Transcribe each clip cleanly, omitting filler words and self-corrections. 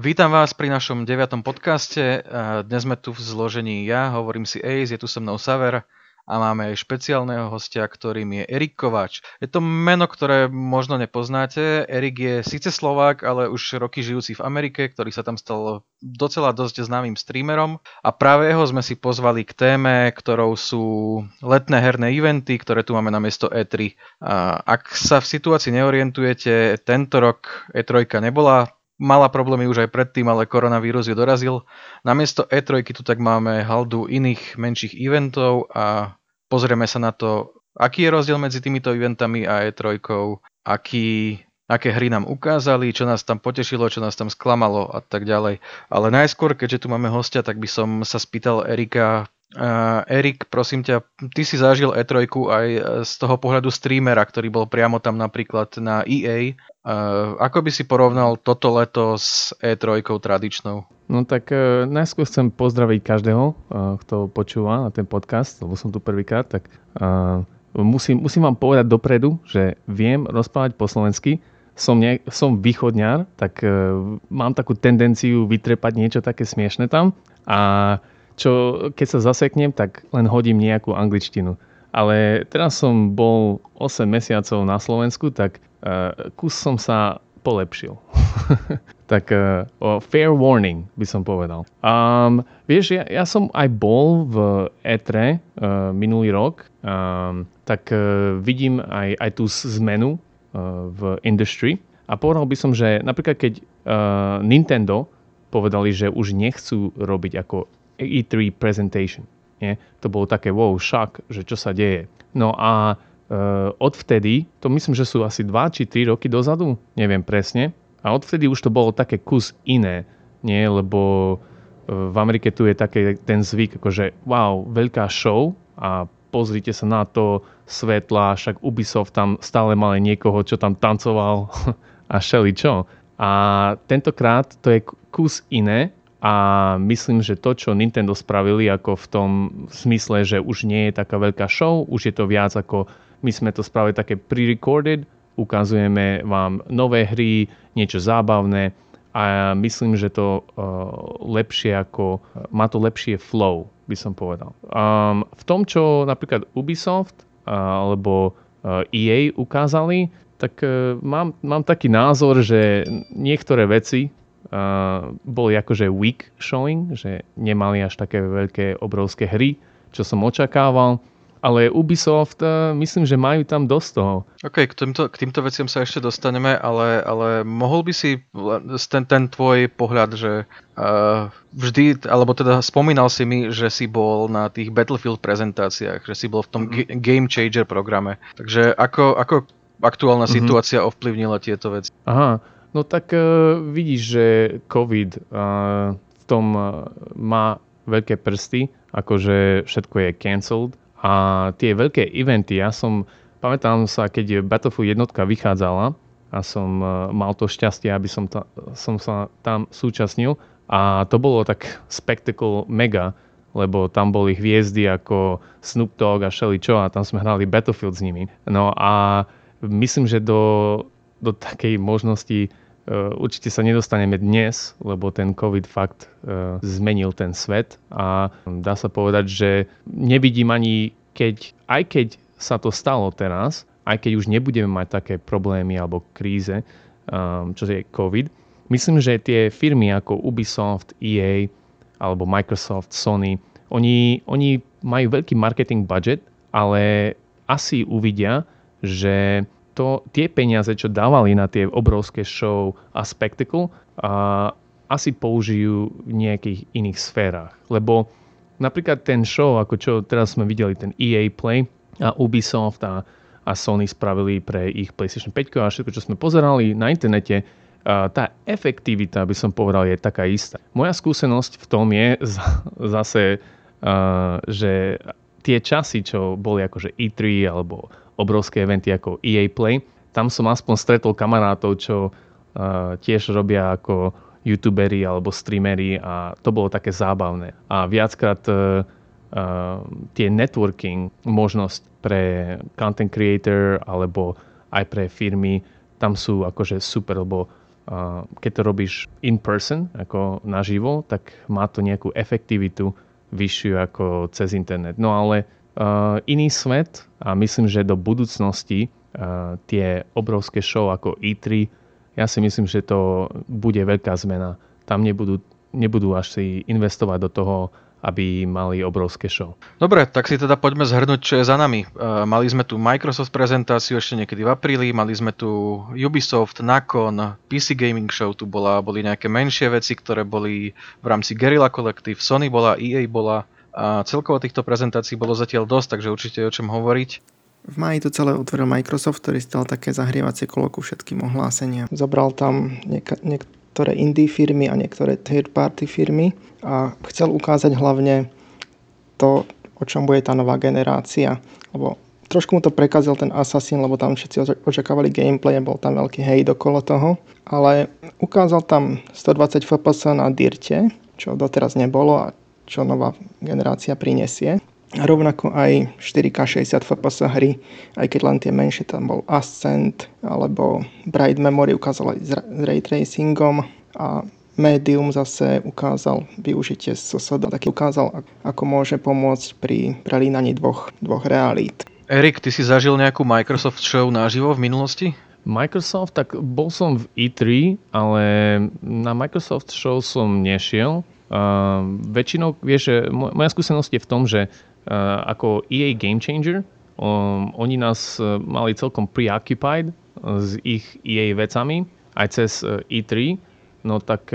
Vítam vás pri našom 9. podcaste. Dnes sme tu v zložení ja, hovorím si Ace, je tu so mnou Saver a máme aj špeciálneho hostia, ktorým je Erik Kováč. Je to meno, ktoré možno nepoznáte. Erik je síce Slovák, ale už roky žijúci v Amerike, ktorý sa tam stal docela dosť známym streamerom a práve jeho sme si pozvali k téme, ktorou sú letné herné eventy, ktoré tu máme na miesto E3. A ak sa v situácii neorientujete, tento rok E3 nebola. Mala problémy už aj predtým, ale koronavírus ju dorazil. Namiesto E3 tu tak máme haldu iných menších eventov a pozrieme sa na to, aký je rozdiel medzi týmito eventami a E3, aké hry nám ukázali, čo nás tam potešilo, čo nás tam sklamalo a tak ďalej. Ale najskôr, keďže tu máme hostia, tak by som sa spýtal Erika. Erik, prosím ťa, ty si zažil E3 aj z toho pohľadu streamera, ktorý bol priamo tam napríklad na EA. Ako by si porovnal toto leto s E3 tradičnou? No tak najskôr chcem pozdraviť každého, kto počúva na ten podcast, lebo som tu prvýkrát, tak musím vám povedať dopredu, že viem rozprávať po slovensky. Som východňar, tak mám takú tendenciu vytrepať niečo také smiešne tam a keď sa zaseknem, tak len hodím nejakú angličtinu. Ale teraz som bol 8 mesiacov na Slovensku, tak kus som sa polepšil. Tak fair warning by som povedal. Vieš, ja som aj bol v E3 minulý rok, tak vidím aj tú zmenu v industry. A povedal by som, že napríklad keď Nintendo povedali, že už nechcú robiť ako E3 presentation. Nie? To bolo také wow, šak, že čo sa deje. No a odvtedy, to myslím, že sú asi 2 či 3 roky dozadu, neviem presne, a odvtedy už to bolo také kus iné, nie? Lebo v Amerike tu je taký ten zvyk, akože wow, veľká show a pozrite sa na to, svetla, však Ubisoft tam stále mal niekoho, čo tam tancoval a šeličo. A tentokrát to je kus iné. A myslím, že to, čo Nintendo spravili ako v tom smysle, že už nie je taká veľká show, už je to viac ako my sme to spravili také pre-recorded, ukazujeme vám nové hry, niečo zábavné a myslím, že to lepšie ako, má to lepšie flow, by som povedal. V tom, čo napríklad Ubisoft alebo EA ukázali, tak mám taký názor, že niektoré veci boli akože weak showing, že nemali až také veľké obrovské hry, čo som očakával, ale Ubisoft myslím, že majú tam dosť toho. Ok, k týmto veciam sa ešte dostaneme, ale mohol by si ten tvoj pohľad, že vždy, alebo teda spomínal si mi, že si bol na tých Battlefield prezentáciách, že si bol v tom Game Changer programe, takže ako aktuálna situácia ovplyvnila tieto veci? Aha. No tak vidíš, že COVID v tom má veľké prsty, akože všetko je cancelled a tie veľké eventy, pamätám sa, keď Battlefield 1 vychádzala a som mal to šťastie, aby som sa tam súčasnil a to bolo tak spectacle mega, lebo tam boli hviezdy ako Snoop Dogg a šeličo a tam sme hrali Battlefield s nimi. No a myslím, že do takej možnosti určite sa nedostaneme dnes, lebo ten COVID fakt zmenil ten svet a dá sa povedať, že nevidím ani aj keď sa to stalo teraz, aj keď už nebudeme mať také problémy alebo kríze, čo je COVID, myslím, že tie firmy ako Ubisoft, EA alebo Microsoft, Sony, oni majú veľký marketing budget, ale asi uvidia, že tie peniaze, čo dávali na tie obrovské show a spectacle, asi použijú v nejakých iných sférach. Lebo napríklad ten show, ako čo teraz sme videli, ten EA Play a Ubisoft a Sony spravili pre ich PlayStation 5 a všetko, čo sme pozerali na internete, tá efektivita, by som povedal, je taká istá. Moja skúsenosť v tom je zase, že tie časy, čo boli akože E3 alebo obrovské eventy ako EA Play. Tam som aspoň stretol kamarátov, čo tiež robia ako youtuberi alebo streameri a to bolo také zábavné. A viackrát tie networking možnosť pre content creator alebo aj pre firmy, tam sú akože super, lebo keď to robíš in person, ako naživo, tak má to nejakú efektivitu vyššiu ako cez internet. No ale iný svet a myslím, že do budúcnosti tie obrovské show ako E3, ja si myslím, že to bude veľká zmena. Tam nebudú až si investovať do toho, aby mali obrovské show. Dobre, tak si teda poďme zhrnúť, čo je za nami. Mali sme tu Microsoft prezentáciu ešte niekedy v apríli, mali sme tu Ubisoft, Nakon, PC Gaming Show tu boli nejaké menšie veci, ktoré boli v rámci Guerrilla Collective, Sony bola, EA bola a celkovo týchto prezentácií bolo zatiaľ dosť, takže určite je o čom hovoriť. V máji to celé otvoril Microsoft, ktorý stal také zahrievacie kolo ku všetkým ohláseniam. Zabral tam niektoré indie firmy a niektoré third party firmy a chcel ukázať hlavne to, o čom bude tá nová generácia, lebo trošku mu to prekazil ten Assassin, lebo tam všetci očakávali gameplay a bol tam veľký hejt okolo toho, ale ukázal tam 120 FPS na dirte, čo doteraz nebolo a čo nová generácia prinesie. A rovnako aj 4K 60 FPS hry, aj keď len tie menšie, tam bol Ascent alebo Bright Memory ukázal aj s Ray Tracingom a Medium zase ukázal využitie SSD, taký ukázal, ako môže pomôcť pri prelínaní dvoch realít. Erik, ty si zažil nejakú Microsoft show naživo v minulosti? Microsoft, tak bol som v E3, ale na Microsoft show som nešiel. Väčšinou, vieš, moja skúsenosť je v tom, že ako EA Game Changer, oni nás mali celkom preoccupied s ich EA vecami, aj cez E3, no tak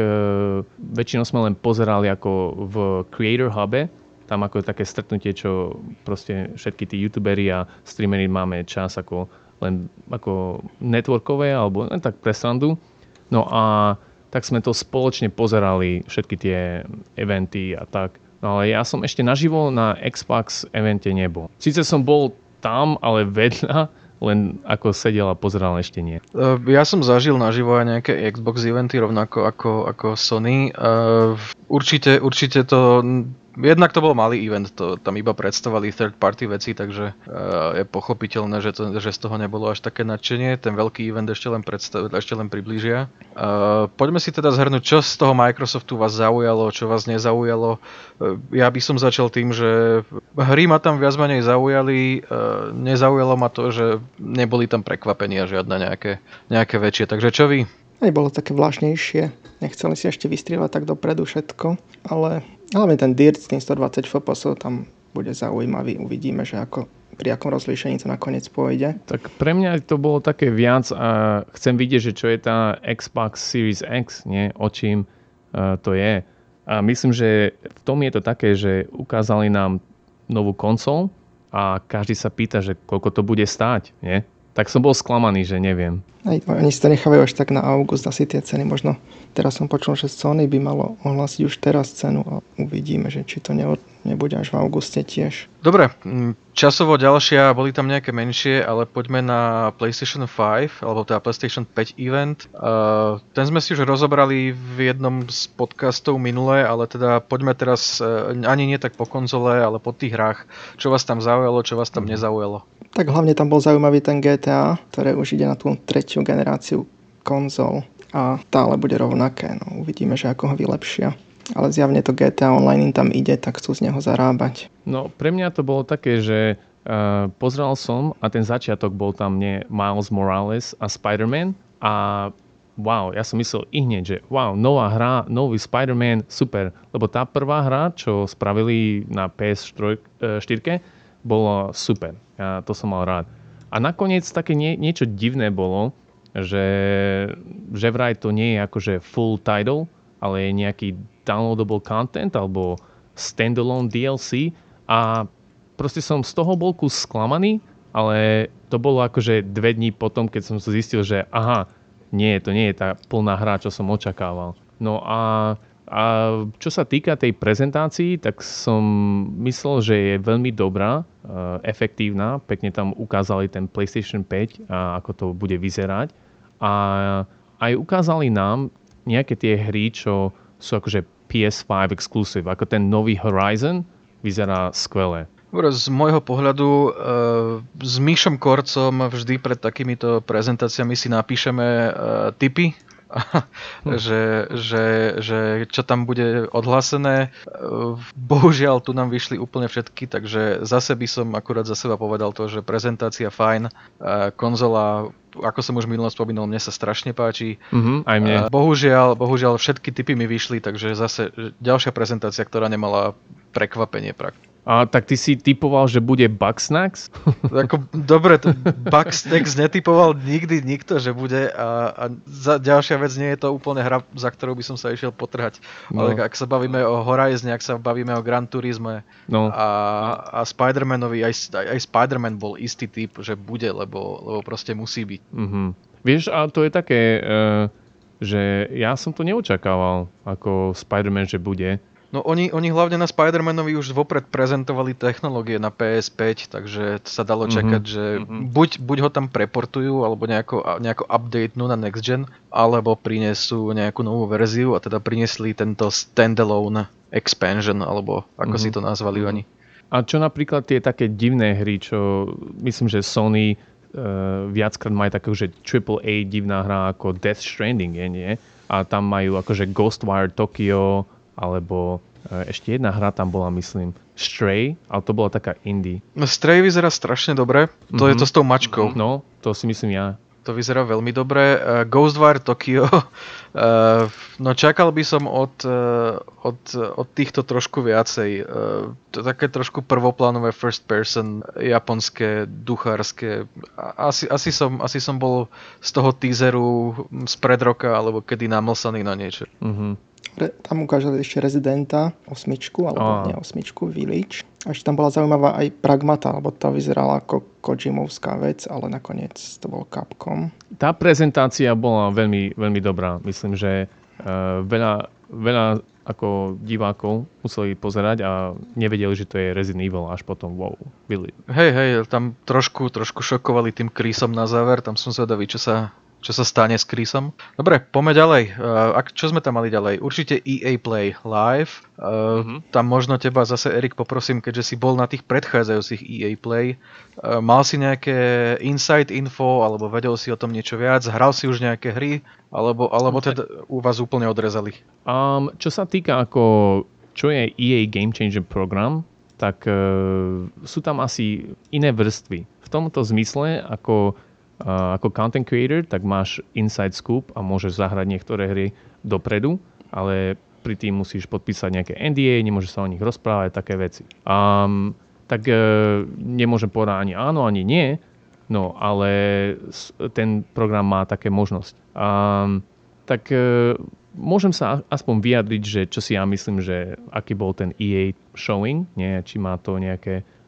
väčšinou sme len pozerali ako v Creator Hube, tam ako také stretnutie, čo proste všetky tí youtuberi a streameri máme čas ako len ako networkové, alebo len tak pre srandu. No a tak sme to spoločne pozerali, všetky tie eventy a tak. No ale ja som ešte naživo na Xbox evente nebol. Sice som bol tam, ale vedľa, len ako sedel a pozeral ešte nie. Ja som zažil naživo aj nejaké Xbox eventy, rovnako ako Sony. Určite to... Jednak to bol malý event, to tam iba predstavovali third party veci, takže je pochopiteľné, že z toho nebolo až také nadšenie. Ten veľký event ešte len priblížia. Poďme si teda zhrnúť, čo z toho Microsoftu vás zaujalo, čo vás nezaujalo. Ja by som začal tým, že hry ma tam viac menej zaujali. Nezaujalo ma to, že neboli tam prekvapenia žiadne nejaké väčšie. Takže čo vy? Aj bolo také vláštnejšie. Nechceli si ešte vystrieľať tak dopredu všetko, ale... Hlavne ten dirt s tým 120 FPS tam bude zaujímavý. Uvidíme, že pri akom rozlíšení to nakoniec pôjde. Tak pre mňa to bolo také viac a chcem vidieť, že čo je tá Xbox Series X, nie? O čím to je. A myslím, že v tom je to také, že ukázali nám novú konzol a každý sa pýta, že koľko to bude stáť, nie? Tak som bol sklamaný, že neviem. Aj, oni si to nechávajú až tak na august, asi tie ceny možno. Teraz som počul, že Sony by malo ohlásiť už teraz cenu a uvidíme, že či to nebude až v auguste tiež. Dobre, časovo ďalšia, boli tam nejaké menšie, ale poďme na PlayStation 5, alebo teda PlayStation 5 event. Ten sme si už rozobrali v jednom z podcastov minule, ale teda poďme teraz ani nie tak po konzole, ale po tých hrách. Čo vás tam zaujalo, čo vás tam nezaujalo? Tak hlavne tam bol zaujímavý ten GTA, ktoré už ide na tú tretiu generáciu konzol a stále bude rovnaké. No, uvidíme, že ako ho vylepšia. Ale zjavne to GTA Online im tam ide, tak chcú z neho zarábať. No pre mňa to bolo také, že pozrel som a ten začiatok bol tam Miles Morales a Spider-Man a wow, ja som myslel ihneď, že wow, nová hra, nový Spider-Man, super. Lebo tá prvá hra, čo spravili na PS4, bolo super. Ja to som mal rád. A nakoniec také niečo divné bolo, že vraj to nie je akože full title, ale je nejaký downloadable content alebo standalone DLC a proste som z toho bol kus sklamaný, ale to bolo akože 2 dní potom, keď som zistil, že aha, nie, to nie je tá plná hra, čo som očakával. No a čo sa týka tej prezentácii, tak som myslel, že je veľmi dobrá, efektívna, pekne tam ukázali ten PlayStation 5 a ako to bude vyzerať a aj ukázali nám nejaké tie hry, čo sú akože PS5 exclusive, ako ten nový Horizon vyzerá skvelé. Z môjho pohľadu s Míšom Korcom vždy pred takýmito prezentáciami si napíšeme tipy že čo tam bude odhlásené. Bohužiaľ, tu nám vyšli úplne všetky, takže zase by som akurát za seba povedal to, že prezentácia fajn, konzola, ako som už minulosť spomínal, mne sa strašne páči. Aj mne. Bohužiaľ, všetky typy mi vyšli, takže zase ďalšia prezentácia, ktorá nemala prekvapenie prakticky. A tak ty si typoval, že bude Bugsnax? Ako, dobre, Bugsnax netypoval nikdy nikto, že bude a ďalšia vec, nie je to úplne hra, za ktorou by som sa išiel potrhať. No. Ale ak sa bavíme o Horizon, ak sa bavíme o Gran Turisme a Spider-Manovi, aj Spider-Man bol istý typ, že bude, lebo proste musí byť. Vieš, a to je také, že ja som to neočakával, ako Spider-Man, že bude. No oni hlavne na Spider-Manovi už vopred prezentovali technológie na PS5, takže sa dalo čakať, že buď ho tam preportujú, alebo nejako updatenú na next gen, alebo prinesú nejakú novú verziu a teda priniesli tento standalone expansion, alebo ako si to nazvali oni. A čo napríklad tie také divné hry, čo myslím, že Sony viackrát majú takého, že AAA divná hra ako Death Stranding, nie? A tam majú akože Ghostwire Tokyo, alebo ešte jedna hra tam bola, myslím, Stray, ale to bola taká indie. No Stray vyzerá strašne dobre, to je to s tou mačkou. No, to si myslím ja. To vyzerá veľmi dobre. Ghostwire Tokyo, no čakal by som od týchto trošku viacej. To také trošku prvoplánové first person, japonské, duchárske. Asi som bol z toho teaseru spred roka, alebo kedy namlsaný na niečo. Tam ukážali ešte Residenta 8, alebo nie 8, Village. A ešte tam bola zaujímavá aj Pragmata, lebo tá vyzerala ako Kojimovská vec, ale nakoniec to bol Capcom. Tá prezentácia bola veľmi, veľmi dobrá. Myslím, že veľa ako divákov museli pozerať a nevedeli, že to je Resident Evil, až potom Village. Hej, tam trošku šokovali tým Chrisom na záver, tam som zvedavý, čo sa stane s Chrisom. Dobre, poďme ďalej. Čo sme tam mali ďalej? Určite EA Play Live. Tam možno teba zase, Erik, poprosím, keďže si bol na tých predchádzajúcich EA Play. Mal si nejaké inside info, alebo vedel si o tom niečo viac? Hral si už nejaké hry? Alebo teda u vás úplne odrezali? Čo sa týka čo je EA Game Changer program, tak sú tam asi iné vrstvy. V tomto zmysle, ako content creator, tak máš inside scoop a môžeš zahrať niektoré hry dopredu, ale pri tým musíš podpísať nejaké NDA, nemôžeš sa o nich rozprávať, také veci. Nemôžem povedať ani áno, ani nie, no ale ten program má také možnosť. Môžem sa aspoň vyjadriť, že čo si ja myslím, že aký bol ten EA showing, nie? Či má to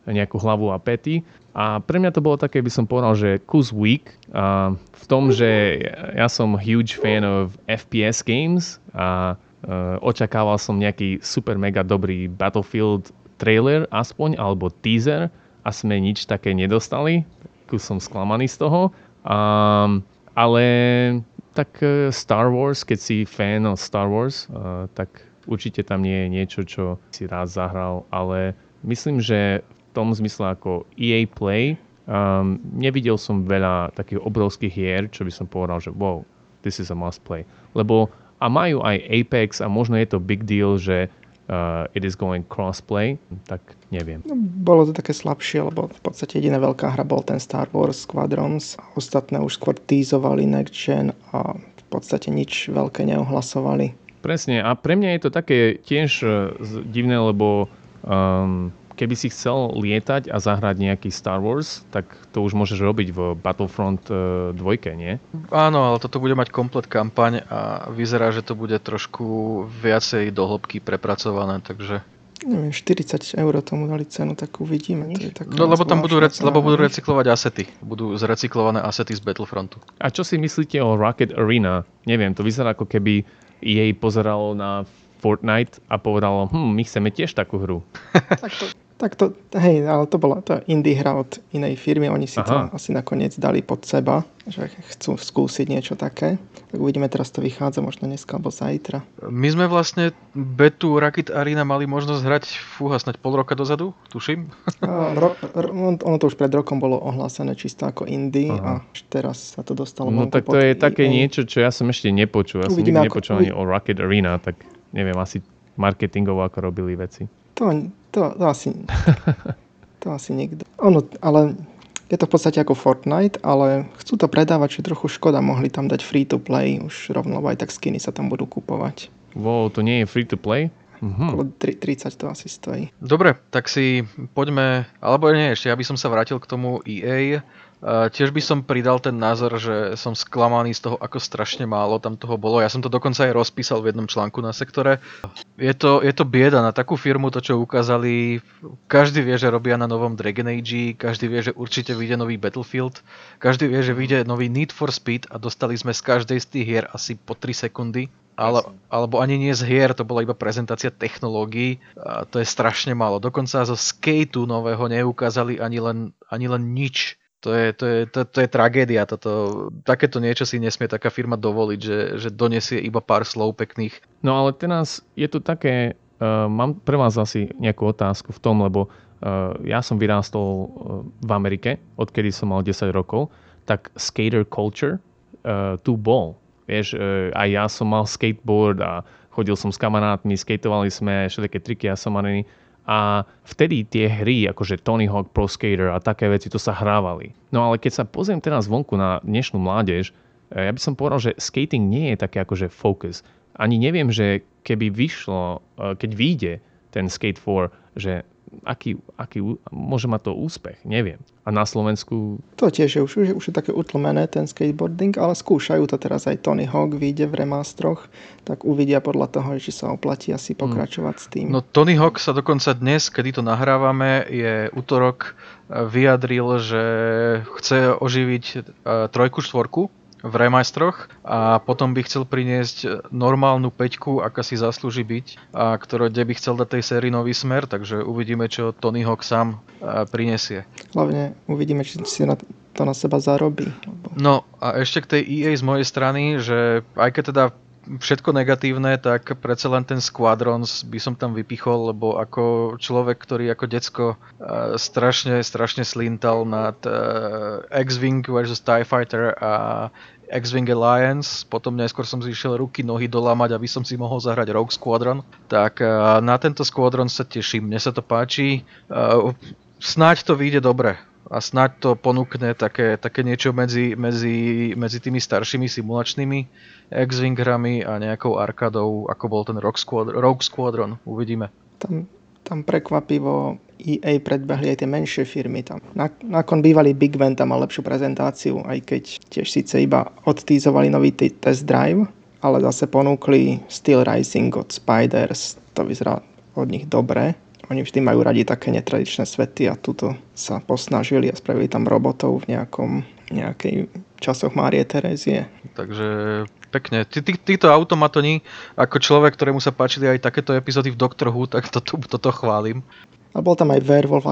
nejakú hlavu a päty. A pre mňa to bolo také, by som povedal, že kus week v tom, že ja som huge fan of FPS games a očakával som nejaký super mega dobrý Battlefield trailer aspoň, alebo teaser a sme nič také nedostali. Kus som sklamaný z toho. Ale tak Star Wars, keď si fan of Star Wars, tak určite tam nie je niečo, čo si rád zahral, ale myslím, že v tom zmysle ako EA Play. Nevidel som veľa takých obrovských hier, čo by som povedal, že this is a must play. Lebo a majú aj Apex a možno je to big deal, že it is going crossplay, tak neviem. No, bolo to také slabšie, lebo v podstate jediná veľká hra bol ten Star Wars Squadrons. Ostatné už skôr teasovali next gen a v podstate nič veľké neohlasovali. Presne a pre mňa je to také tiež divné, lebo keby si chcel lietať a zahrať nejaký Star Wars, tak to už môžeš robiť v Battlefront 2, nie? Áno, ale toto bude mať komplet kampaň a vyzerá, že to bude trošku viacej do hĺbky prepracované, takže... Neviem, 40 € tomu dali cenu, tak uvidíme. To je lebo budú recyklovať asety. Budú zrecyklované asety z Battlefrontu. A čo si myslíte o Rocket Arena? Neviem, to vyzerá ako keby jej pozeralo na Fortnite a povedalo, my chceme tiež takú hru. Tak to... Tak to, hej, ale to bola to indie hra od inej firmy, oni si to asi nakoniec dali pod seba, že chcú skúsiť niečo také. Tak uvidíme, teraz to vychádza možno dneska alebo zajtra. My sme vlastne betu Rocket Arena mali možnosť hrať, snáď pol roka dozadu, tuším. Ono to už pred rokom bolo ohlásené čisto ako indie a teraz sa to dostalo. No tak to je EA. Také niečo, čo ja som ešte nepočul. Ja som nikdy nepočul ani o Rocket Arena, tak neviem asi marketingovo, ako robili veci. To asi nikto. Ono, ale je to v podstate ako Fortnite, ale chcú to predávať, čo je trochu škoda. Mohli tam dať free-to-play už rovno, lebo aj tak skiny sa tam budú kupovať. Wow, to nie je free-to-play? Okolo 30 to asi stojí. Dobre, tak si poďme, alebo nie, ešte ja by som sa vrátil k tomu EA. Tiež by som pridal ten názor, že som sklamaný z toho, ako strašne málo tam toho bolo. Ja som to dokonca aj rozpísal v jednom článku na Sektore. Je to bieda na takú firmu, to čo ukázali. Každý vie, že robia na novom Dragon Age, každý vie, že určite vyjde nový Battlefield, každý vie, že vyjde nový Need for Speed a dostali sme z každej z tých hier asi po 3 sekundy. Alebo ani nie z hier, to bola iba prezentácia technológií. A to je strašne málo. Dokonca zo skateu nového neukázali ani len nič. To je tragédia. Takéto niečo si nesmie taká firma dovoliť, že donesie iba pár slov pekných. No ale teraz je to také, mám pre vás asi nejakú otázku v tom, lebo ja som vyrástol v Amerike, odkedy som mal 10 rokov, tak skater culture tu bol. Vieš, aj ja som mal skateboard a chodil som s kamarátmi, skatovali sme, všetké triky a somariny. A vtedy tie hry, akože Tony Hawk, Pro Skater a také veci, to sa hrávali. No ale keď sa pozriem teraz vonku na dnešnú mládež, ja by som povedal, že skating nie je také akože focus. Ani neviem, že keď vyjde ten Skate 4, že aký môže mať to úspech, neviem. A na Slovensku... To tiež je už je také utlmené, ten skateboarding, ale skúšajú to teraz aj Tony Hawk, vyjde v remástroch, tak uvidia podľa toho, či sa oplatí asi pokračovať s tým. No Tony Hawk sa dokonca dnes, kedy to nahrávame, je utorok, vyjadril, že chce oživiť 3, 4 v remástroch a potom by chcel priniesť normálnu 5, aká si zaslúži byť, a kde by chcel dať tej sérii nový smer, takže uvidíme, čo Tony Hawk sám prinesie. Hlavne uvidíme, či si to na seba zarobí. No a ešte k tej EA z mojej strany, že aj keď teda všetko negatívne, tak predsa len ten Squadrons by som tam vypichol, lebo ako človek, ktorý ako decko strašne slintal nad X-Wing versus TIE Fighter a X-Wing Alliance, potom neskôr som si išiel ruky, nohy dolamať, aby som si mohol zahrať Rogue Squadron, tak na tento Squadron sa teším, mne sa to páči, snáď to vyjde dobre. A snáď to ponúkne také niečo medzi tými staršími simulačnými X-Wing hrami a nejakou arkadou, ako bol ten Rogue Squadron. Uvidíme. Tam prekvapivo EA predbehli aj tie menšie firmy. Tam nakon bývalý Big Ben tam mal lepšiu prezentáciu, aj keď tiež síce iba odtízovali nový test drive, ale zase ponúkli Steel Rising od Spiders. To vyzerá od nich dobre. Oni vždy majú radi také netradičné svety a tuto sa posnažili a spravili tam robotov v nejakej časoch Márie Terezie. Takže pekne. Títo automatoni, ako človek, ktorému sa páčili aj takéto epizódy v Doctor Who, tak toto chválim. A bol tam aj Werewolf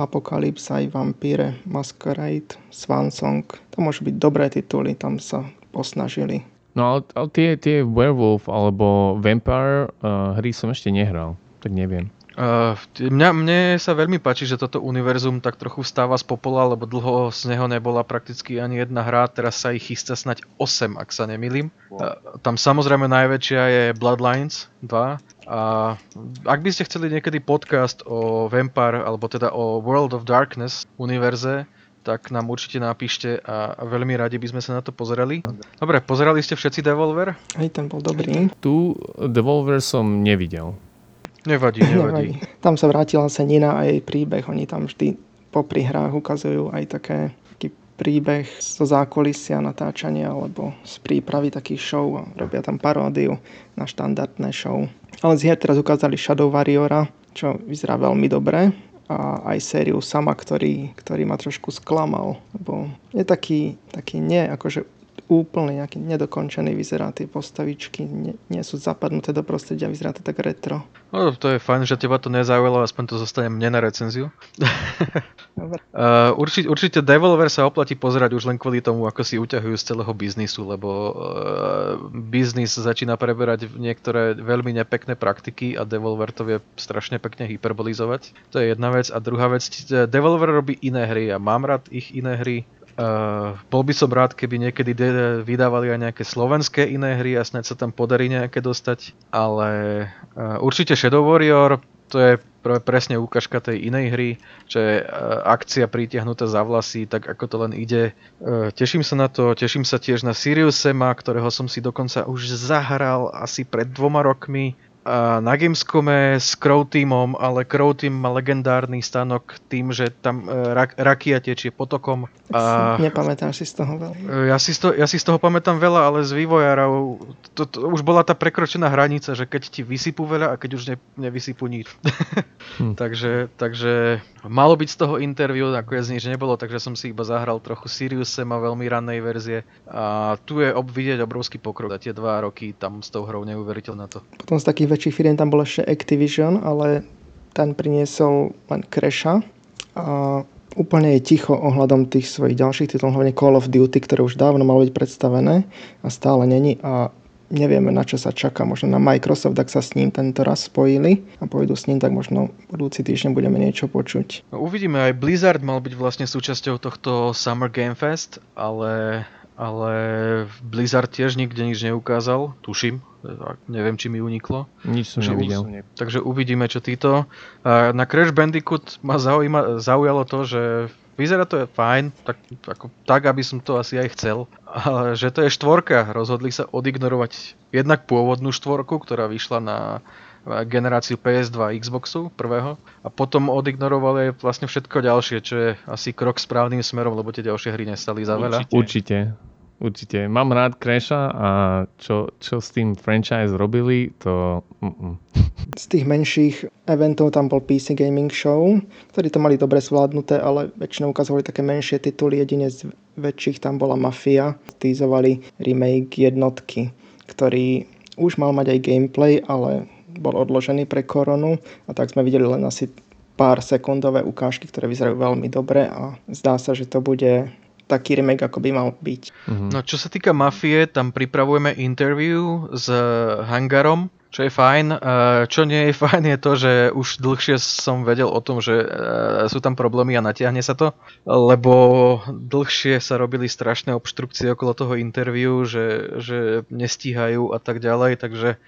Apocalypse, aj Vampire, Masquerade, Swansong. To môžu byť dobré tituly, tam sa posnažili. No ale tie Werewolf alebo Vampire hry som ešte nehral, tak neviem. Mne sa veľmi páči, že toto univerzum tak trochu vstáva z popola, lebo dlho z neho nebola prakticky ani jedna hra, teraz sa ich chystá snať 8, ak sa nemýlim. Tam samozrejme najväčšia je Bloodlines 2 a ak by ste chceli niekedy podcast o Vampire, alebo teda o World of Darkness univerze, tak nám určite napíšte a veľmi radi by sme sa na to pozerali. Dobre, pozerali ste všetci Devolver? Hej, ten bol dobrý. Tu Devolver som nevidel. Nevadí. Tam sa vrátila Senina a jej príbeh. Oni tam vždy popri hrách ukazujú aj taký príbeh zo zákulisia natáčania alebo z prípravy takých show a robia tam paródiu na štandardné show. Ale z hier teraz ukázali Shadow Warriora, čo vyzerá veľmi dobre. A aj sériu Sama, ktorý ma trošku sklamal. Lebo je taký nie akože úplne nejaký nedokončený, vyzerá tie postavičky, nie sú zapadnuté do prostredia, vyzerá to tak retro. No, to je fajn, že teba to nezaujalo, aspoň to zostane mne na recenziu. Určite Devolver sa oplatí pozerať už len kvôli tomu, ako si uťahujú z celého biznisu, lebo biznis začína preberať niektoré veľmi nepekné praktiky a Devolver to vie strašne pekne hyperbolizovať. To je jedna vec. A druhá vec, Devolver robí iné hry a mám rád ich iné hry. Bol by som rád, keby niekedy vydávali aj nejaké slovenské iné hry a snáď sa tam podarí nejaké dostať, ale určite Shadow Warrior, to je presne ukážka tej inej hry, čo je akcia pritiahnutá za vlasy, tak ako to len ide. Teším sa na to, teším sa tiež na Serious Sama, ktorého som si dokonca už zahral asi pred 2 rokmi. Na Gamescome s Crow Teamom, ale Crow Team má legendárny stanok tým, že tam rakia tečie potokom. Nepamätáš si z toho veľa? Ja si z toho pamätám veľa, ale z vývojárov to už bola tá prekročená hranica, že keď ti vysypú veľa a keď už nevysypú nič. Takže malo byť z toho interview, nakoniec nič nebolo, takže som si iba zahral trochu Serious Sam a veľmi rannej verzie. A tu je vidieť obrovský pokrok. Za tie 2 roky tam s tou hrou neuveriteľné to. Potom z takých väčších firiem tam bol ešte Activision, ale ten priniesol len Crasha a úplne je ticho ohľadom tých svojich ďalších titulov, hlavne Call of Duty, ktoré už dávno malo byť predstavené a stále není a nevieme, na čo sa čaká. Možno na Microsoft, ak sa s ním tento raz spojili a pôjdu s ním, tak možno budúci týždeň budeme niečo počuť. No, uvidíme, aj Blizzard mal byť vlastne súčasťou tohto Summer Game Fest, ale Blizzard tiež nikde nič neukázal, tuším. Neviem, či mi uniklo. Nič som nevidel. Takže uvidíme, čo títo. Na Crash Bandicoot ma zaujalo to, že vyzerá to je fajn, tak aby som to asi aj chcel. Ale že to je 4, rozhodli sa odignorovať jednak pôvodnú 4, ktorá vyšla na generáciu PS2 Xboxu prvého a potom odignorovali vlastne všetko ďalšie, čo je asi krok správnym smerom, lebo tie ďalšie hry nestali za veľa. Určite. Mám rád Crasha a čo s tým franchise robili, to... Z tých menších eventov tam bol PC Gaming Show, ktorí to mali dobre zvládnuté, ale väčšinou ukazovali také menšie tituly, jedine z väčších tam bola Mafia. Týzovali remake jednotky, ktorý už mal mať aj gameplay, ale bol odložený pre koronu a tak sme videli len asi pár sekundové ukážky, ktoré vyzerajú veľmi dobre a zdá sa, že to bude... taký remake, ako by mal byť. No, čo sa týka Mafie, tam pripravujeme interview s Hangarom, čo je fajn. Čo nie je fajn je to, že už dlhšie som vedel o tom, že sú tam problémy a natiahne sa to, lebo dlhšie sa robili strašné obštrukcie okolo toho interview, že nestíhajú a tak ďalej, takže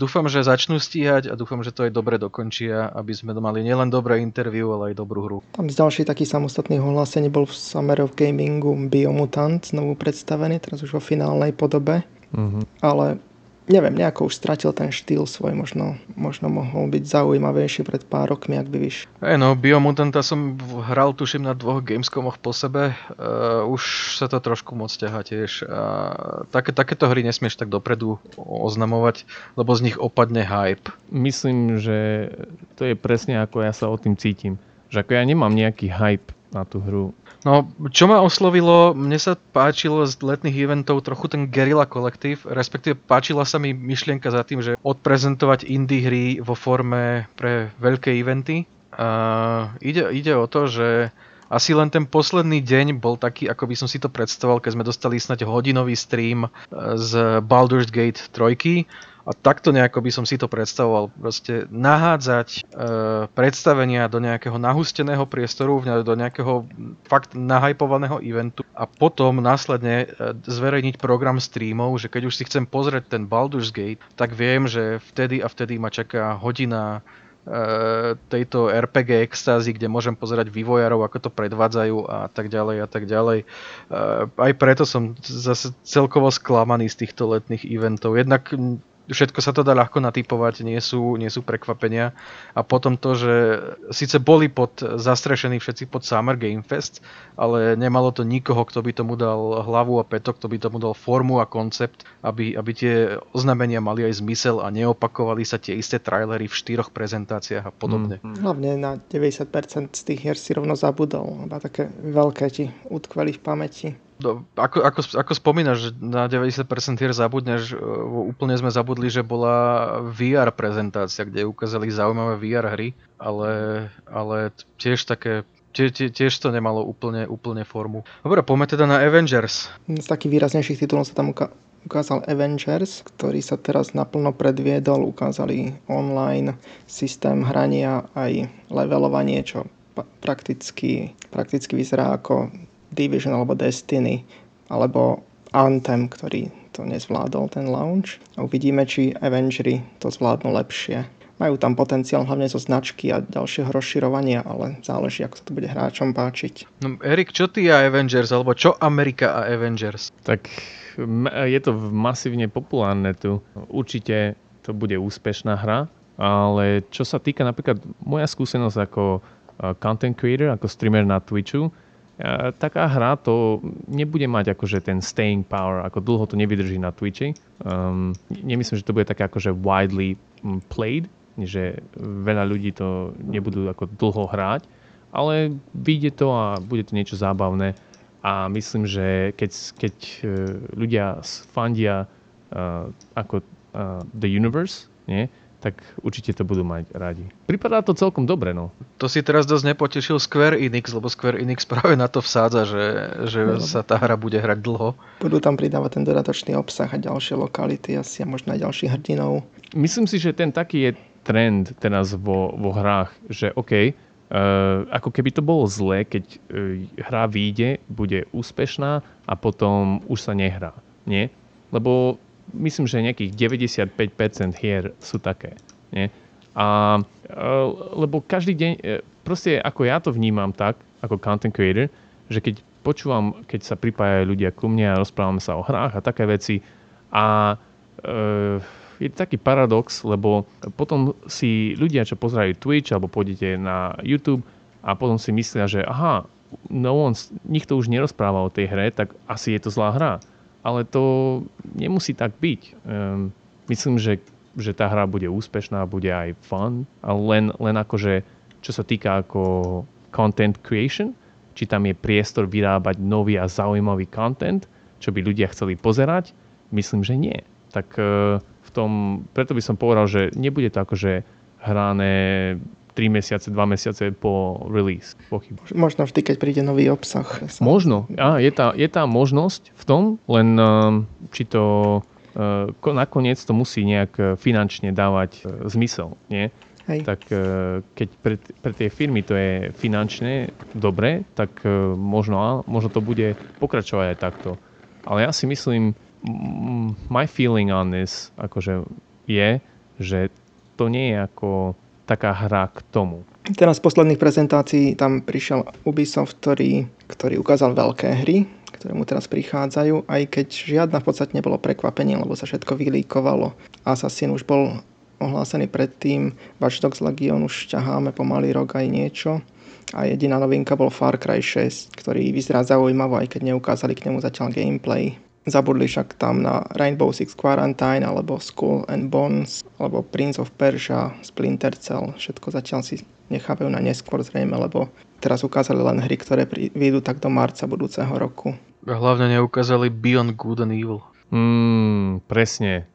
dúfam, že začnú stíhať a dúfam, že to aj dobre dokončia, aby sme mali nielen dobré interview, ale aj dobrú hru. Tam z ďalších takých samostatných ohlásení bol v Summer of Gamingu Biomutant, znovu predstavený, teraz už vo finálnej podobe, ale... Neviem, nejako už stratil ten štýl svoj, možno mohol byť zaujímavejší pred pár rokmi, ak by vyšiel. Biomutanta som hral, tuším, na 2 Gamescomoch po sebe, už sa to trošku moc ťahá tiež. Takéto hry nesmieš tak dopredu oznamovať, lebo z nich opadne hype. Myslím, že to je presne ako ja sa o tým cítim, že ako ja nemám nejaký hype na tú hru. No, čo ma oslovilo, mne sa páčilo z letných eventov trochu ten Guerrilla Collective, respektíve páčila sa mi myšlienka za tým, že odprezentovať indie hry vo forme pre veľké eventy. Ide o to, že asi len ten posledný deň bol taký, ako by som si to predstavoval, keď sme dostali snáď hodinový stream z Baldur's Gate 3. A takto nejako by som si to predstavoval. Proste nahádzať predstavenia do nejakého nahusteného priestoru, do nejakého fakt nahajpovaného eventu a potom následne zverejniť program streamov, že keď už si chcem pozrieť ten Baldur's Gate, tak viem, že vtedy a vtedy ma čaká hodina tejto RPG extázy, kde môžem pozerať vývojárov, ako to predvádzajú a tak ďalej. Aj preto som zase celkovo sklamaný z týchto letných eventov. Jednak všetko sa to dá ľahko natipovať, nie sú prekvapenia. A potom to, že síce boli zastrešení všetci pod Summer Game Fest, ale nemalo to nikoho, kto by tomu dal hlavu a pätok, kto by tomu dal formu a koncept, aby tie oznamenia mali aj zmysel a neopakovali sa tie isté trailery v 4 prezentáciách a podobne. Hlavne na 90% z tých hier si rovno zabudol, ale také veľké ti utkveli v pamäti. No, ako spomínaš, na 90% hier zabudneš, úplne sme zabudli, že bola VR prezentácia, kde ukázali zaujímavé VR hry, ale tiež také, tiež to nemalo úplne formu. Dobre, poďme teda na Avengers. Z takých výraznejších titulov sa tam ukázal Avengers, ktorý sa teraz naplno predviedol, ukázali online systém hrania aj levelovanie, čo prakticky vyzerá ako Division alebo Destiny alebo Anthem, ktorý to nezvládol ten launch. Uvidíme, či Avengery to zvládnu lepšie. Majú tam potenciál hlavne zo značky a ďalšieho rozširovania, ale záleží, ako sa to bude hráčom páčiť. No, Erik, čo ty a Avengers, alebo čo Amerika a Avengers? Tak je to masívne populárne tu. Určite to bude úspešná hra, ale čo sa týka napríklad moja skúsenosť ako content creator, ako streamer na Twitchu, taká hra to nebude mať akože ten staying power, ako dlho to nevydrží na Twitchi. Nemyslím, že to bude také akože widely played, že veľa ľudí to nebudú ako dlho hrať, ale vyjde to a bude to niečo zábavné a myslím, že keď ľudia fandia ako The Universe, nie? Tak určite to budú mať radi. Pripadá to celkom dobre, no. To si teraz dosť nepotešil Square Enix, lebo Square Enix práve na to vsádza, že sa tá hra bude hrať dlho. Budú tam pridávať ten dodatočný obsah a ďalšie lokality asi a možno aj ďalších hrdinov. Myslím si, že ten taký je trend teraz vo hrách, že OK, ako keby to bolo zlé, keď hra vyjde, bude úspešná a potom už sa nehrá, nie? Lebo myslím, že nejakých 95% hier sú také. Nie? Lebo každý deň, proste ako ja to vnímam tak, ako content creator, že keď počúvam, keď sa pripájajú ľudia ku mne a rozprávame sa o hrách a také veci a je taký paradox, lebo potom si ľudia, čo pozerajú Twitch alebo pôjdete na YouTube a potom si myslia, že aha, nikto už nerozpráva o tej hre, tak asi je to zlá hra. Ale to nemusí tak byť. Myslím, že tá hra bude úspešná, bude aj fun, ale len akože, čo sa týka ako content creation, či tam je priestor vyrábať nový a zaujímavý content, čo by ľudia chceli pozerať, myslím, že nie. Tak preto by som povedal, že nebude to akože hrané 3 mesiace, 2 mesiace po release. Pochyb. Možno vždy, keď príde nový obsah. Možno. Je tá možnosť v tom, len či to nakoniec to musí nejak finančne dávať zmysel. Nie? Tak keď pre tie firmy to je finančne dobre, tak možno to bude pokračovať aj takto. Ale ja si myslím, my feeling on this akože je, že to nie je ako taká hra k tomu. Teraz z posledných prezentácií tam prišiel Ubisoft, ktorý ukázal veľké hry, ktoré mu teraz prichádzajú, aj keď žiadna v podstate nebolo prekvapenie, lebo sa všetko vylíkovalo. Assassin už bol ohlásený predtým, Watch Dogs Legion už ťaháme pomaly rok aj niečo a jediná novinka bol Far Cry 6, ktorý vyzerá zaujímavo, aj keď neukázali k nemu zatiaľ gameplay. Zabudli však tam na Rainbow Six Quarantine, alebo Skull and Bones, alebo Prince of Persia, Splinter Cell. Všetko zatiaľ si nechávajú na neskôr zrejme, lebo teraz ukázali len hry, ktoré vyjdú tak do marca budúceho roku. Hlavne neukázali Beyond Good and Evil. Presne.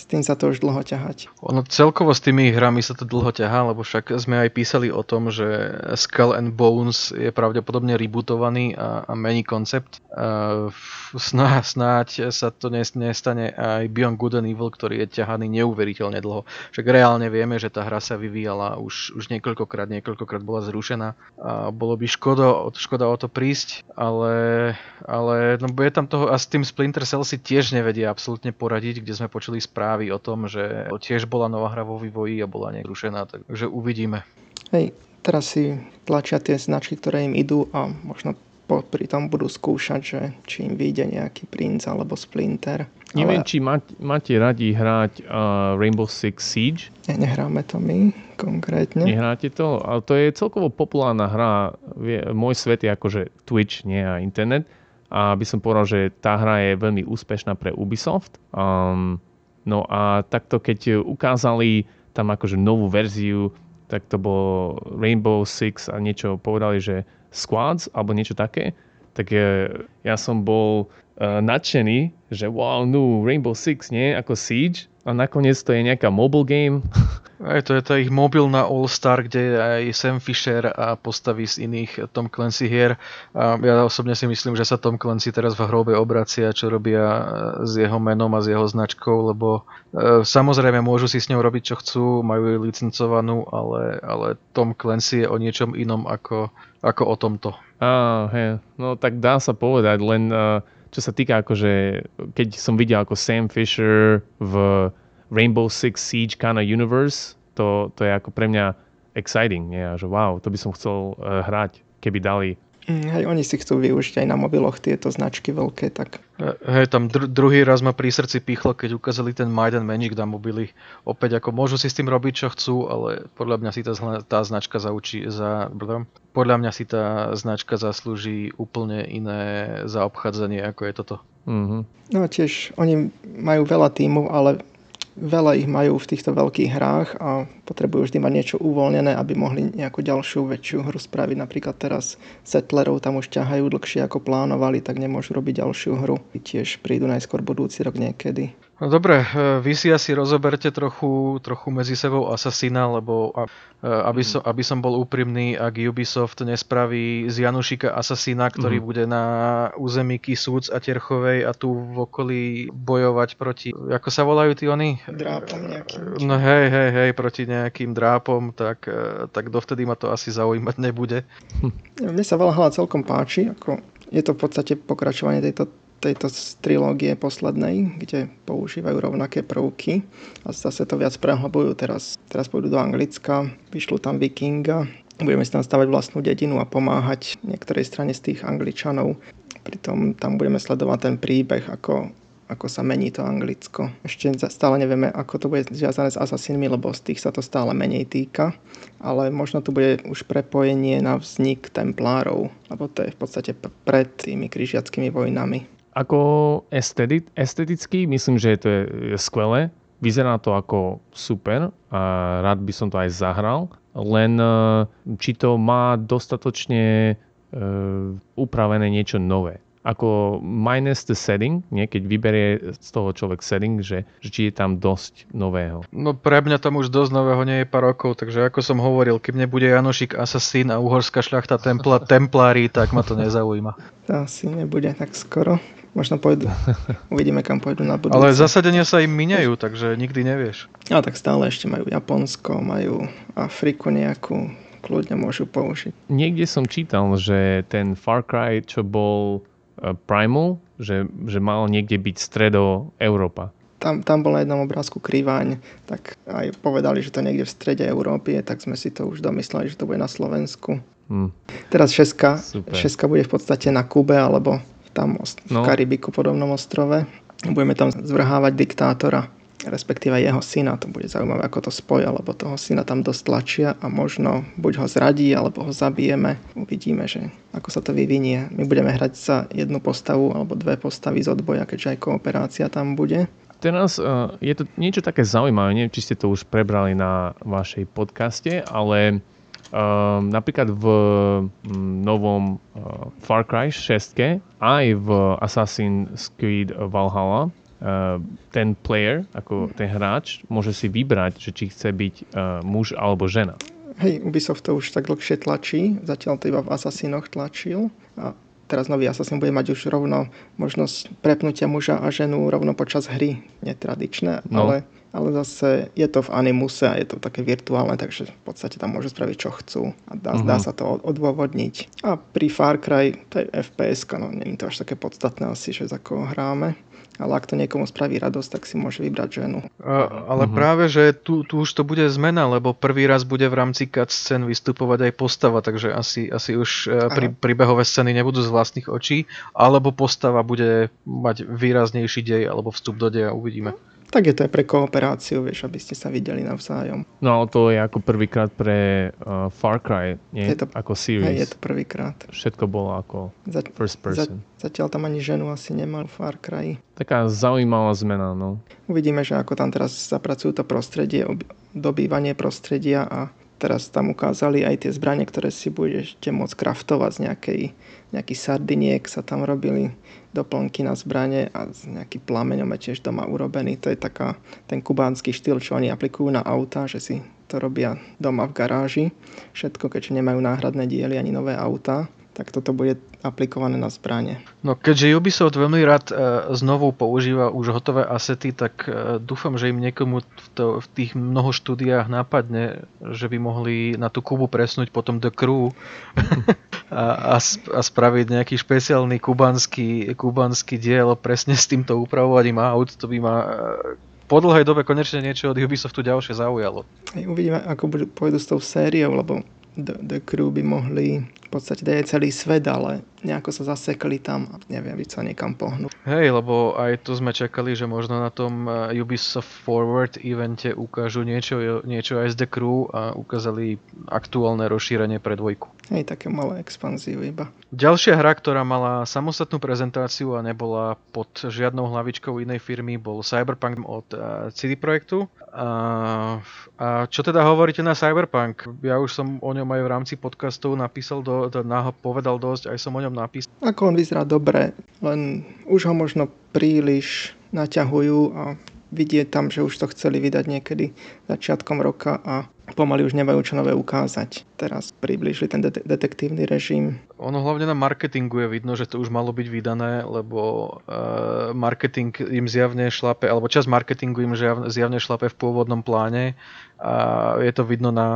S tým sa to už dlho ťahať. Ono celkovo s tými hrami sa to dlho ťahá, lebo však sme aj písali o tom, že Skull and Bones je pravdepodobne rebootovaný a mení koncept. Snáď sa to nestane aj Beyond Good and Evil, ktorý je ťahaný neuveriteľne dlho. Však reálne vieme, že tá hra sa vyvíjala už niekoľkokrát bola zrušená a bolo by škoda o to prísť, ale no, je tam toho a s tým Splinter Cell si tiež nevedia absolútne poradiť, kde sme počuli správy o tom, že tiež bola nová hra vo vývoji a bola nerušená, takže uvidíme. Hej, teraz si tlačia tie značky, ktoré im idú a možno pri tom budú skúšať, že či im vyjde nejaký Prince alebo Splinter. Neviem, či máte radi hrať Rainbow Six Siege? Nehráme to my konkrétne. Nehráte to? Ale to je celkovo populárna hra. Môj svet je akože Twitch, nie a internet. A by som povedal, že tá hra je veľmi úspešná pre Ubisoft. No a takto, keď ukázali tam akože novú verziu, tak to bolo Rainbow Six a niečo povedali, že Squads alebo niečo také, tak ja som bol nadšený, že wow, no Rainbow Six, nie? Ako Siege. A nakoniec to je nejaká mobile game. Aj to je tá ich mobilná All-Star, kde aj Sam Fisher a postavy z iných Tom Clancy hier. A ja osobne si myslím, že sa Tom Clancy teraz v hrobe obracia, čo robia s jeho menom a s jeho značkou, lebo samozrejme môžu si s ňou robiť, čo chcú, majú ju licencovanú, ale Tom Clancy je o niečom inom ako o tomto. Hej. No tak dá sa povedať, len čo sa týka akože, keď som videl ako Sam Fisher v Rainbow Six Siege kinda universe, to je ako pre mňa exciting, nie? A že wow, to by som chcel hrať, keby dali. Hej, oni si chcú využiť aj na mobiloch tieto značky veľké, tak. Hej, tam druhý raz ma pri srdci pichlo, keď ukázali ten Might and Magic na mobily. Opäť ako môžu si s tým robiť, čo chcú, ale podľa mňa si tá značka zaslúži úplne iné zaobchádzanie, ako je toto. Mm-hmm. No tiež, oni majú veľa tímov, ale veľa ich majú v týchto veľkých hrách a potrebujú vždy mať niečo uvoľnené, aby mohli nejakú ďalšiu, väčšiu hru spraviť. Napríklad teraz Settlerov tam už ťahajú dlhšie ako plánovali, tak nemôžu robiť ďalšiu hru. Tiež prídu najskôr budúci rok niekedy. No dobre, vy si asi rozoberte trochu medzi sebou Assassina, lebo aby som bol úprimný, ak Ubisoft nespraví z Janušika Assassina, ktorý bude na území Kisúc a Terchovej a tu v okolí bojovať proti, ako sa volajú tí oni? Drápom nejakým. No hej, proti nejakým drápom, tak dovtedy ma to asi zaujímať nebude. Mne sa Valhalla celkom páči, ako je to v podstate pokračovanie tejto trilógie poslednej, kde používajú rovnaké prvky a zase to viac prehlbujú. Teraz pôjdu do Anglicka, vyšľú tam Vikinga, budeme si tam stavať vlastnú dedinu a pomáhať niektorej strane z tých Angličanov. Pritom tam budeme sledovať ten príbeh, ako sa mení to Anglicko. Ešte stále nevieme, ako to bude zviazané s Assassinmi, lebo z tých sa to stále menej týka, ale možno tu bude už prepojenie na vznik Templárov, lebo to je v podstate pred tými križiackými vojnami. Ako esteticky, myslím, že to je skvelé. Vyzerá to ako super a rád by som to aj zahral. Len či to má dostatočne upravené niečo nové. Ako minus the setting, nie? Keď vyberie z toho človek setting, že či je tam dosť nového. No pre mňa tam už dosť nového nie je pár rokov, takže ako som hovoril, keď nebude Janošik Asasín a uhorská šľachta Templári, tak ma to nezaujíma. To asi nebude tak skoro. Možno pôjdu. Uvidíme, kam pôjdu na budúce. Ale zasadenia sa im miňajú, takže nikdy nevieš. A tak stále ešte majú Japonsko, majú Afriku nejakú, kľudne môžu použiť. Niekde som čítal, že ten Far Cry, čo bol Primal, že mal niekde byť stredo Európa. Tam bol na jednom obrázku Kriváň, tak aj povedali, že to niekde v strede Európy, tak sme si to už domysleli, že to bude na Slovensku. Teraz šestka bude v podstate na Kube, alebo tam v Karibiku podobnom ostrove. Budeme tam zvrhávať diktátora, respektíve jeho syna. To bude zaujímavé, ako to spoja, lebo toho syna tam dosť tlačia a možno buď ho zradí, alebo ho zabijeme. Uvidíme, že ako sa to vyvinie. My budeme hrať za jednu postavu alebo dve postavy z odboja, keďže aj kooperácia tam bude. Teraz je to niečo také zaujímavé, neviem, či ste to už prebrali na vašej podcaste, ale napríklad v novom Far Cry 6 aj v Assassin's Creed Valhalla ten player, ako ten hráč, môže si vybrať, že či chce byť muž alebo žena. Hej, Ubisoft to už tak dlhšie tlačí, zatiaľ to iba v Assassinoch tlačil a teraz nový Assassin bude mať už rovno možnosť prepnutia muža a ženu rovno počas hry. Netradičné, ale zase je to v animuse a je to také virtuálne, takže v podstate tam môžu spraviť, čo chcú. A dá sa to odôvodniť. A pri Far Cry, to je FPS-ka, no nie je to až také podstatné asi, že za koho hráme. Ale ak to niekomu spraví radosť, tak si môže vybrať ženu. Ale práve, že tu už to bude zmena, lebo prvý raz bude v rámci cutscén vystupovať aj postava, takže asi už príbehové scény nebudú z vlastných očí, alebo postava bude mať výraznejší dej, alebo vstup do deja, uvidíme. Tak je to aj pre kooperáciu, vieš, aby ste sa videli navzájom. No to je ako prvýkrát pre Far Cry, nie? Je to, ako series. Je to prvýkrát. Všetko bolo ako first person. Zatiaľ tam ani ženu asi nemal Far Cry. Taká zaujímavá zmena, no. Uvidíme, že ako tam teraz zapracujú to prostredie, dobývanie prostredia a Teraz tam ukázali aj tie zbranie, ktoré si budete môcť craftovať z nejakých sardiniek, sa tam robili doplnky na zbranie a nejaký plameňom je tiež doma urobený. To je taká ten kubánsky štýl, čo oni aplikujú na auta, že si to robia doma v garáži. Všetko, keďže nemajú náhradné diely ani nové auta, tak toto bude aplikované na zbranie. No keďže Ubisoft veľmi rád znovu používa už hotové asety, tak dúfam, že im niekomu v tých mnoho štúdiách napadne, že by mohli na tú Kubu presnúť potom The Crew a spraviť nejaký špeciálny kubanský diel presne s týmto upravovaním aut. To by ma po dlhej dobe konečne niečo od Ubisoftu ďalšie zaujalo. Uvidíme, ako pôjdu s tou sériou, lebo The Crew by mohli v podstate dať celý svet, ale nejako sa zasekli tam a neviem, by sa niekam pohnúť. Hej, lebo aj tu sme čakali, že možno na tom Ubisoft Forward evente ukážu niečo aj z The Crew a ukázali aktuálne rozšírenie pre dvojku. Hej, také malé expanzívy iba. Ďalšia hra, ktorá mala samostatnú prezentáciu a nebola pod žiadnou hlavičkou inej firmy, bol Cyberpunk od CD Projektu. A čo teda hovoríte na Cyberpunk? Ja už som o ňom aj v rámci podcastov povedal dosť, aj som o ňom napísal. Ako on vyzerá dobre, len už ho možno príliš naťahujú a vidieť tam, že už to chceli vydať niekedy začiatkom roka a pomaly už nemajú čo nové ukázať. Teraz priblížili ten detektívny režim. Ono hlavne na marketingu je vidno, že to už malo byť vydané, lebo marketing im zjavne šlape, alebo časť marketingu im zjavne šlape v pôvodnom pláne a je to vidno na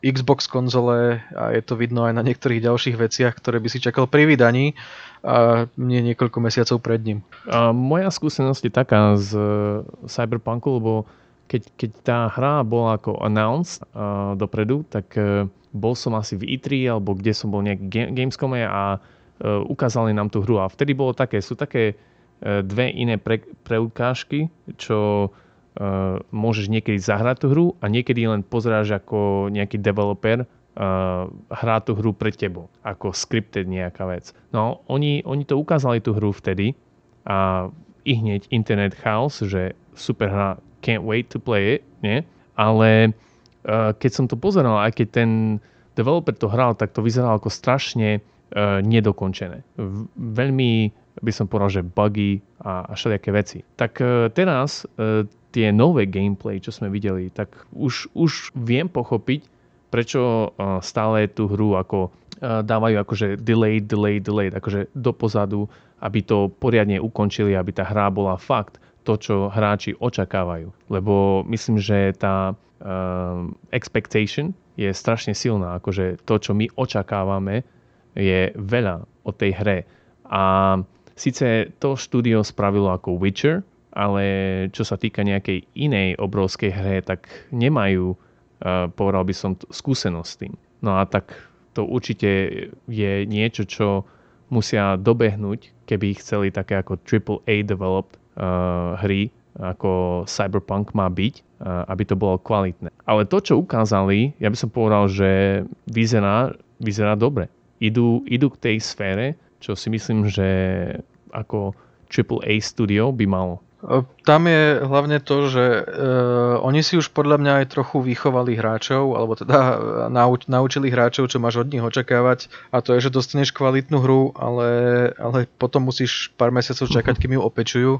Xbox konzole a je to vidno aj na niektorých ďalších veciach, ktoré by si čakal pri vydaní a nie niekoľko mesiacov pred ním. A moja skúsenosť je taká z Cyberpunku, lebo keď tá hra bola ako announced dopredu, tak bol som asi v E3 alebo kde som bol nejaký Gamescome a ukázali nám tú hru a vtedy bolo také, sú také dve iné preukážky, čo môžeš niekedy zahrať tú hru a niekedy len pozráš, ako nejaký developer hrá tú hru pre tebou, ako scripted nejaká vec. No oni to ukázali tú hru vtedy a i hneď internet chaos, že super hra, can't wait to play it, nie? Ale keď som to pozeral, aj keď ten developer to hral, tak to vyzeralo ako strašne nedokončené. Veľmi by som povedal, že buggy a všelijaké veci. Tak teraz tie nové gameplay, čo sme videli, tak už viem pochopiť, prečo stále tú hru ako dávajú akože delayed, akože do pozadu, aby to poriadne ukončili, aby tá hra bola fakt to, čo hráči očakávajú. Lebo myslím, že tá expectation je strašne silná, akože to, čo my očakávame, je veľa od tej hre. A síce to štúdio spravilo ako Witcher, ale čo sa týka nejakej inej obrovskej hre, tak nemajú, povedal by som, skúsenosť s tým. No a tak to určite je niečo, čo musia dobehnúť, keby chceli také ako AAA developed hry, ako Cyberpunk má byť, aby to bolo kvalitné. Ale to, čo ukázali, ja by som povedal, že vyzerá dobre. Idú k tej sfére, čo si myslím, že ako AAA studio by malo. Tam je hlavne to, že oni si už podľa mňa aj trochu vychovali hráčov, alebo teda naučili hráčov, čo máš od nich očakávať, a to je, že dostaneš kvalitnú hru, ale potom musíš pár mesiacov čakať, kým ju opečujú.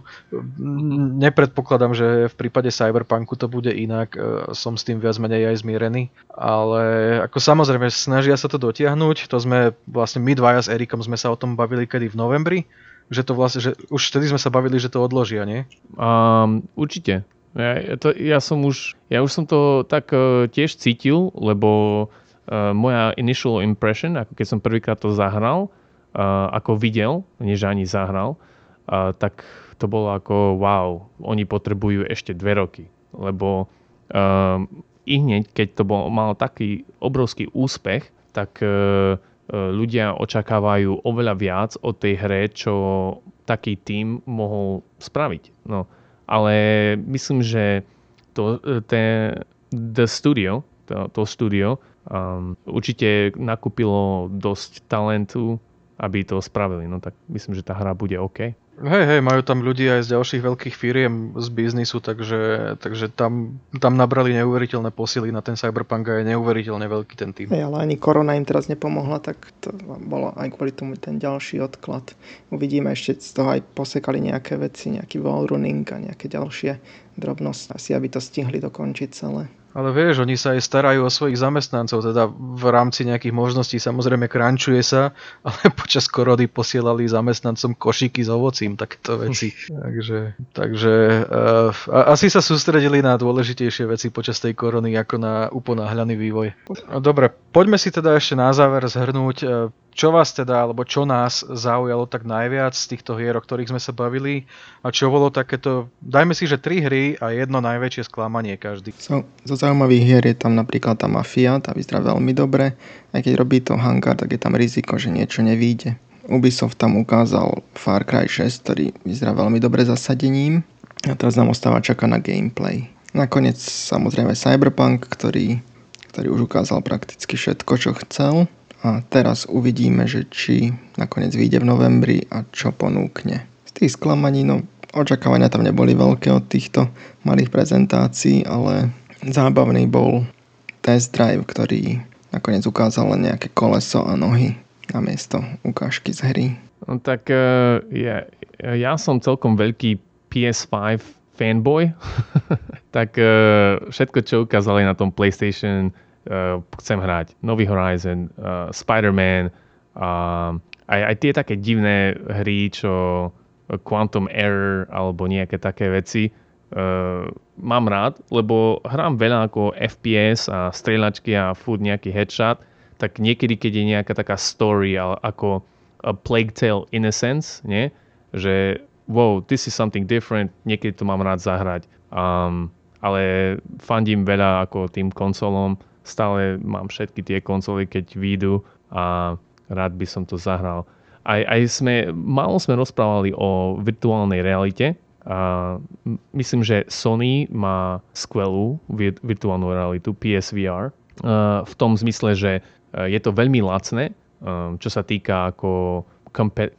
Nepredpokladám, že v prípade Cyberpunku to bude inak, som s tým viac menej aj zmierený, ale ako samozrejme snažia sa to dotiahnuť, to sme vlastne my dvaja s Erikom sme sa o tom bavili kedy v novembri, že to vlastne, že už vtedy sme sa bavili, že to odložia, nie? Určite. Ja už som to tak tiež cítil, lebo moja initial impression, ako keď som prvýkrát to zahral, ako videl, než ani zahral, tak to bolo ako wow, oni potrebujú ešte 2 roky. Lebo i hneď, keď to malo taký obrovský úspech, tak ľudia očakávajú oveľa viac od tej hre, čo taký tím mohol spraviť. No, ale myslím, že to studio určite nakúpilo dosť talentu, aby to spravili. No tak myslím, že tá hra bude OK. Hej, majú tam ľudí aj z ďalších veľkých firiem z biznisu, takže tam nabrali neuveriteľné posily na ten Cyberpunk a je neuveriteľne veľký ten tým. Hej, ale ani korona im teraz nepomohla, tak to bolo aj kvôli tomu ten ďalší odklad. Uvidíme, ešte z toho aj posekali nejaké veci, nejaký wallrunning a nejaké ďalšie drobnosti, asi aby to stihli dokončiť celé. Ale vieš, oni sa aj starajú o svojich zamestnancov, teda v rámci nejakých možností samozrejme crunchuje sa, ale počas korony posielali zamestnancom košíky s ovocím, takéto veci. takže asi sa sústredili na dôležitejšie veci počas tej korony ako na uponáhľaný vývoj. Dobre, poďme si teda ešte na záver zhrnúť, čo vás teda, alebo čo nás zaujalo tak najviac z týchto hier, o ktorých sme sa bavili, a čo bolo takéto, dajme si, že 3 hry a jedno najväčšie sklamanie každý. Zo zaujímavých hier je tam napríklad tá Mafia, tá vyzerá veľmi dobre, aj keď robí to Hangar, tak je tam riziko, že niečo nevyjde. Ubisoft tam ukázal Far Cry 6, ktorý vyzerá veľmi dobre zasadením, a teraz nám ostáva čaká na gameplay. Nakoniec samozrejme Cyberpunk, ktorý už ukázal prakticky všetko, čo chcel. A teraz uvidíme, že či nakoniec vyjde v novembri a čo ponúkne. Z tých sklamaní, očakávania tam neboli veľké od týchto malých prezentácií, ale zábavný bol test drive, ktorý nakoniec ukázal len nejaké koleso a nohy namiesto ukážky z hry. No tak ja som celkom veľký PS5 fanboy, tak všetko, čo ukázali na tom PlayStation, chcem hrať. Nový Horizon, Spider-Man, aj tie také divné hry, čo Quantum Error alebo nejaké také veci. Mám rád, lebo hrám veľa ako FPS a strieľačky a furt nejaký headshot, tak niekedy, keď je nejaká taká story ako A Plague Tale Innocence, nie? Že wow, this is something different, niekedy to mám rád zahrať. Ale fandím veľa ako tým konsolom. Stále mám všetky tie konzoly, keď výjdu, a rád by som to zahral. Málo sme rozprávali o virtuálnej realite. A myslím, že Sony má skvelú virtuálnu realitu, PSVR. V tom zmysle, že je to veľmi lacné, čo sa týka ako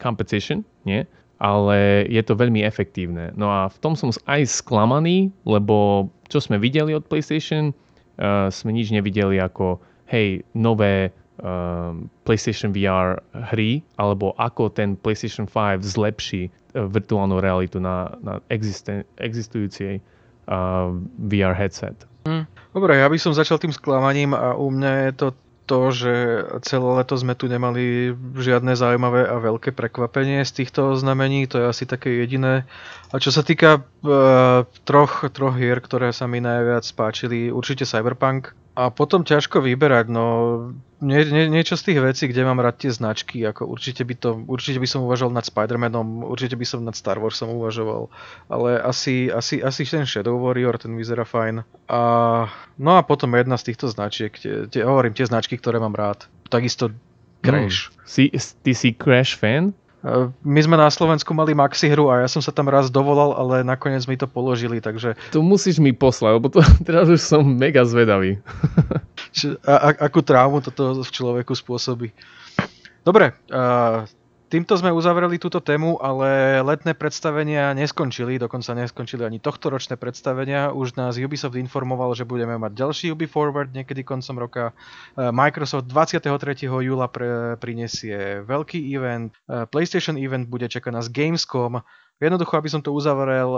competition, nie? Ale je to veľmi efektívne. No a v tom som aj sklamaný, lebo čo sme videli od PlayStation, sme nič nevideli ako nové PlayStation VR hry, alebo ako ten PlayStation 5 zlepší virtuálnu realitu na existujúcej VR headset. Dobre, ja by som začal tým sklamaním a u mňa je to, že celé leto sme tu nemali žiadne zaujímavé a veľké prekvapenie z týchto oznamení, to je asi také jediné. A čo sa týka troch hier, ktoré sa mi najviac páčili, určite Cyberpunk. A potom ťažko vyberať, no niečo z tých vecí, kde mám rád tie značky, ako určite by som uvažoval nad Spider-Manom, určite by som nad Star Warsom uvažoval, ale asi ten Shadow Warrior, ten vyzerá fajn. No a potom jedna z týchto značiek, hovorím tie značky, ktoré mám rád, takisto Crash. Ty si Crash fan? My sme na Slovensku mali maxi hru a ja som sa tam raz dovolal, ale nakoniec mi to položili, takže... To musíš mi poslať, lebo teraz už som mega zvedavý. Akú traumu toto v človeku spôsobí. Dobre, týmto sme uzavreli túto tému, ale letné predstavenia dokonca neskončili ani tohtoročné predstavenia. Už nás Ubisoft informoval, že budeme mať ďalší UbiForward niekedy koncom roka. Microsoft 23. júla prinesie veľký event, PlayStation event bude čakať nás Gamescom. Jednoducho, aby som to uzavrel,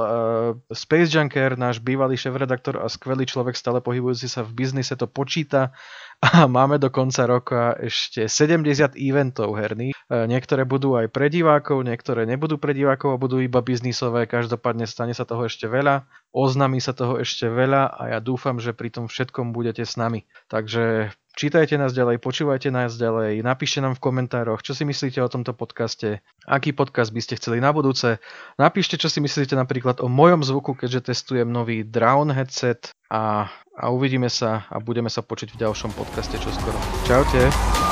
Space Junker, náš bývalý šéfredaktor a skvelý človek, stále pohybujúci sa v biznise, to počíta a máme do konca roka ešte 70 eventov herných. Niektoré budú aj pre divákov, niektoré nebudú pre divákov a budú iba biznisové, každopádne stane sa toho ešte veľa, oznámi sa toho ešte veľa a ja dúfam, že pri tom všetkom budete s nami. Takže... čítajte nás ďalej, počúvajte nás ďalej, napíšte nám v komentároch, čo si myslíte o tomto podcaste, aký podcast by ste chceli na budúce. Napíšte, čo si myslíte napríklad o mojom zvuku, keďže testujem nový Drown headset a uvidíme sa a budeme sa počuť v ďalšom podcaste čoskoro. Čaute.